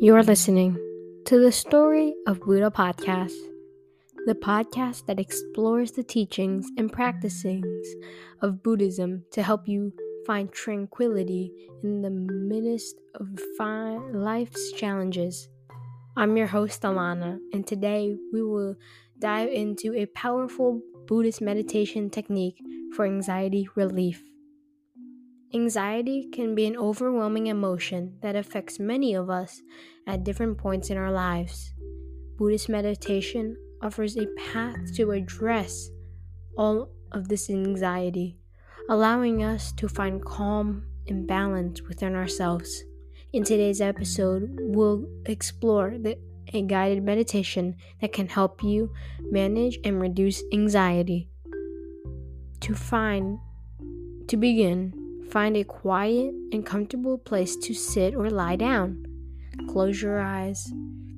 You're listening to the Story of Buddha podcast, the podcast that explores the teachings and practicings of Buddhism to help you find tranquility in the midst of life's challenges. I'm your host, Alana, and today we will dive into a powerful Buddhist meditation technique for anxiety relief. Anxiety can be an overwhelming emotion that affects many of us at different points in our lives. Buddhist meditation offers a path to address all of this anxiety, allowing us to find calm and balance within ourselves. In today's episode, we'll explore a guided meditation that can help you manage and reduce anxiety. To begin, find a quiet and comfortable place to sit or lie down. Close your eyes,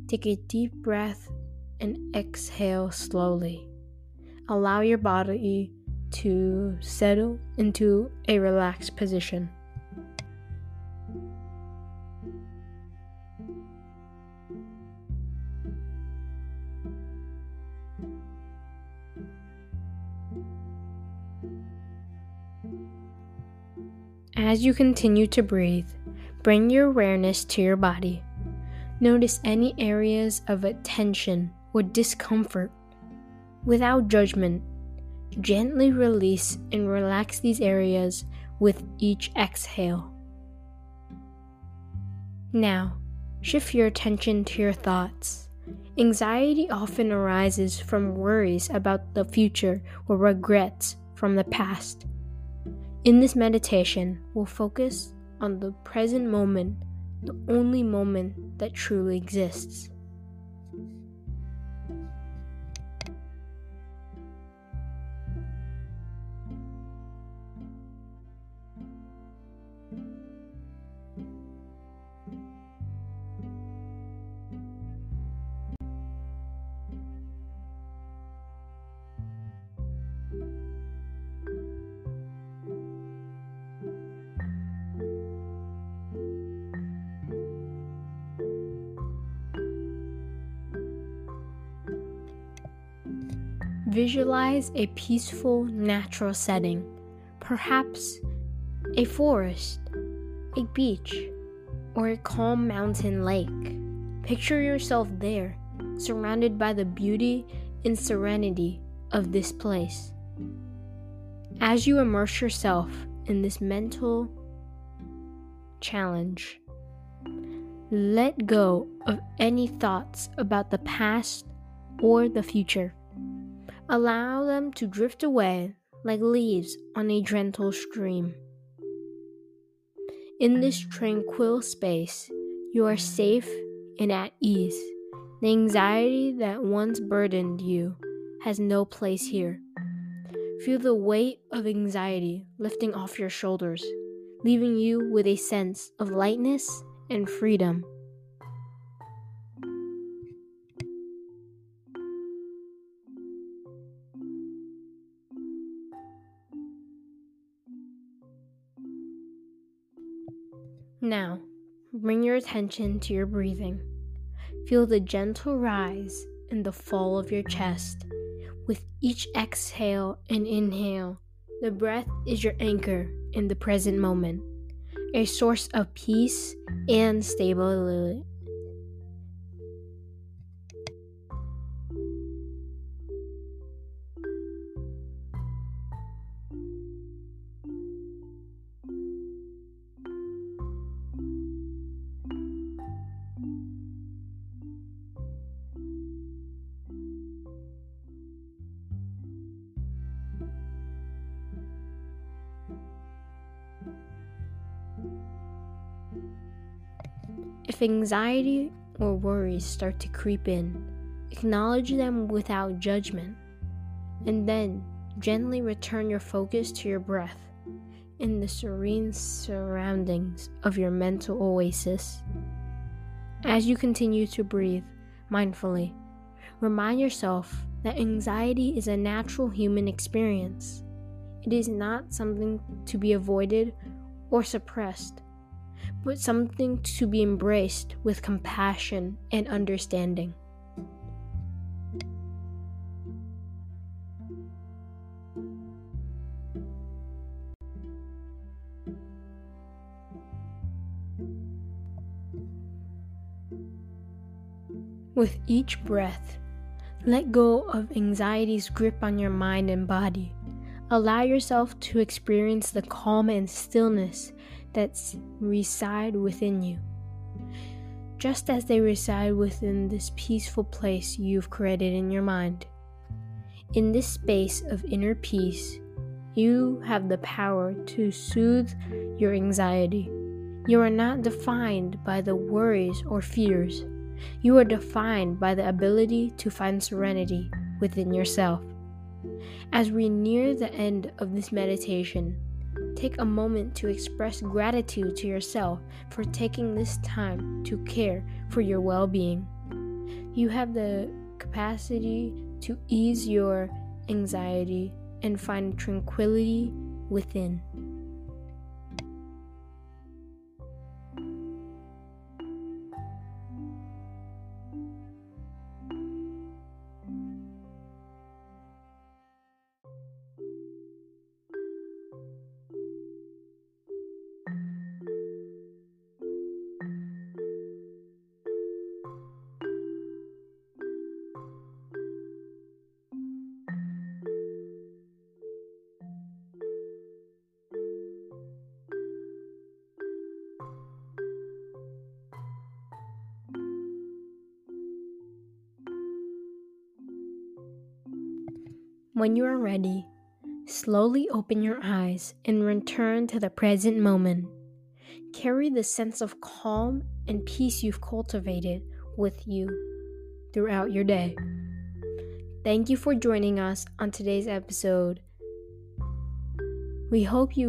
take a deep breath, and exhale slowly. Allow your body to settle into a relaxed position. As you continue to breathe, bring your awareness to your body. Notice any areas of tension or discomfort. Without judgment, gently release and relax these areas with each exhale. Now, shift your attention to your thoughts. Anxiety often arises from worries about the future or regrets from the past. In this meditation, we'll focus on the present moment, the only moment that truly exists. Visualize a peaceful, natural setting, perhaps a forest, a beach, or a calm mountain lake. Picture yourself there, surrounded by the beauty and serenity of this place. As you immerse yourself in this mental challenge, let go of any thoughts about the past or the future. Allow them to drift away like leaves on a gentle stream. In this tranquil space, you are safe and at ease. The anxiety that once burdened you has no place here. Feel the weight of anxiety lifting off your shoulders, leaving you with a sense of lightness and freedom. Now, bring your attention to your breathing. Feel the gentle rise and the fall of your chest. With each exhale and inhale, the breath is your anchor in the present moment, a source of peace and stability. If anxiety or worries start to creep in, acknowledge them without judgment, and then gently return your focus to your breath in the serene surroundings of your mental oasis. As you continue to breathe mindfully, remind yourself that anxiety is a natural human experience. It is not something to be avoided or suppressed, but something to be embraced with compassion and understanding. With each breath, let go of anxiety's grip on your mind and body. Allow yourself to experience the calm and stillness that reside within you, just as they reside within this peaceful place you've created in your mind. In this space of inner peace, you have the power to soothe your anxiety. You are not defined by the worries or fears. You are defined by the ability to find serenity within yourself. As we near the end of this meditation, take a moment to express gratitude to yourself for taking this time to care for your well-being. You have the capacity to ease your anxiety and find tranquility within. When you are ready, slowly open your eyes and return to the present moment. Carry the sense of calm and peace you've cultivated with you throughout your day. Thank you for joining us on today's episode. We hope we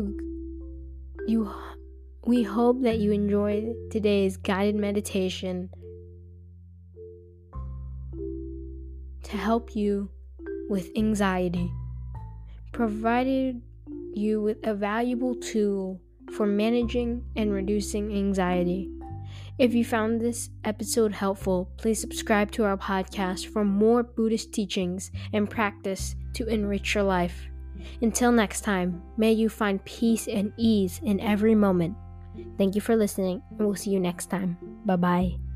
hope that you enjoyed today's guided meditation to help you with anxiety, provided you with a valuable tool for managing and reducing anxiety. If you found this episode helpful, please subscribe to our podcast for more Buddhist teachings and practice to enrich your life. Until next time, may you find peace and ease in every moment. Thank you for listening, and we'll see you next time. Bye-bye.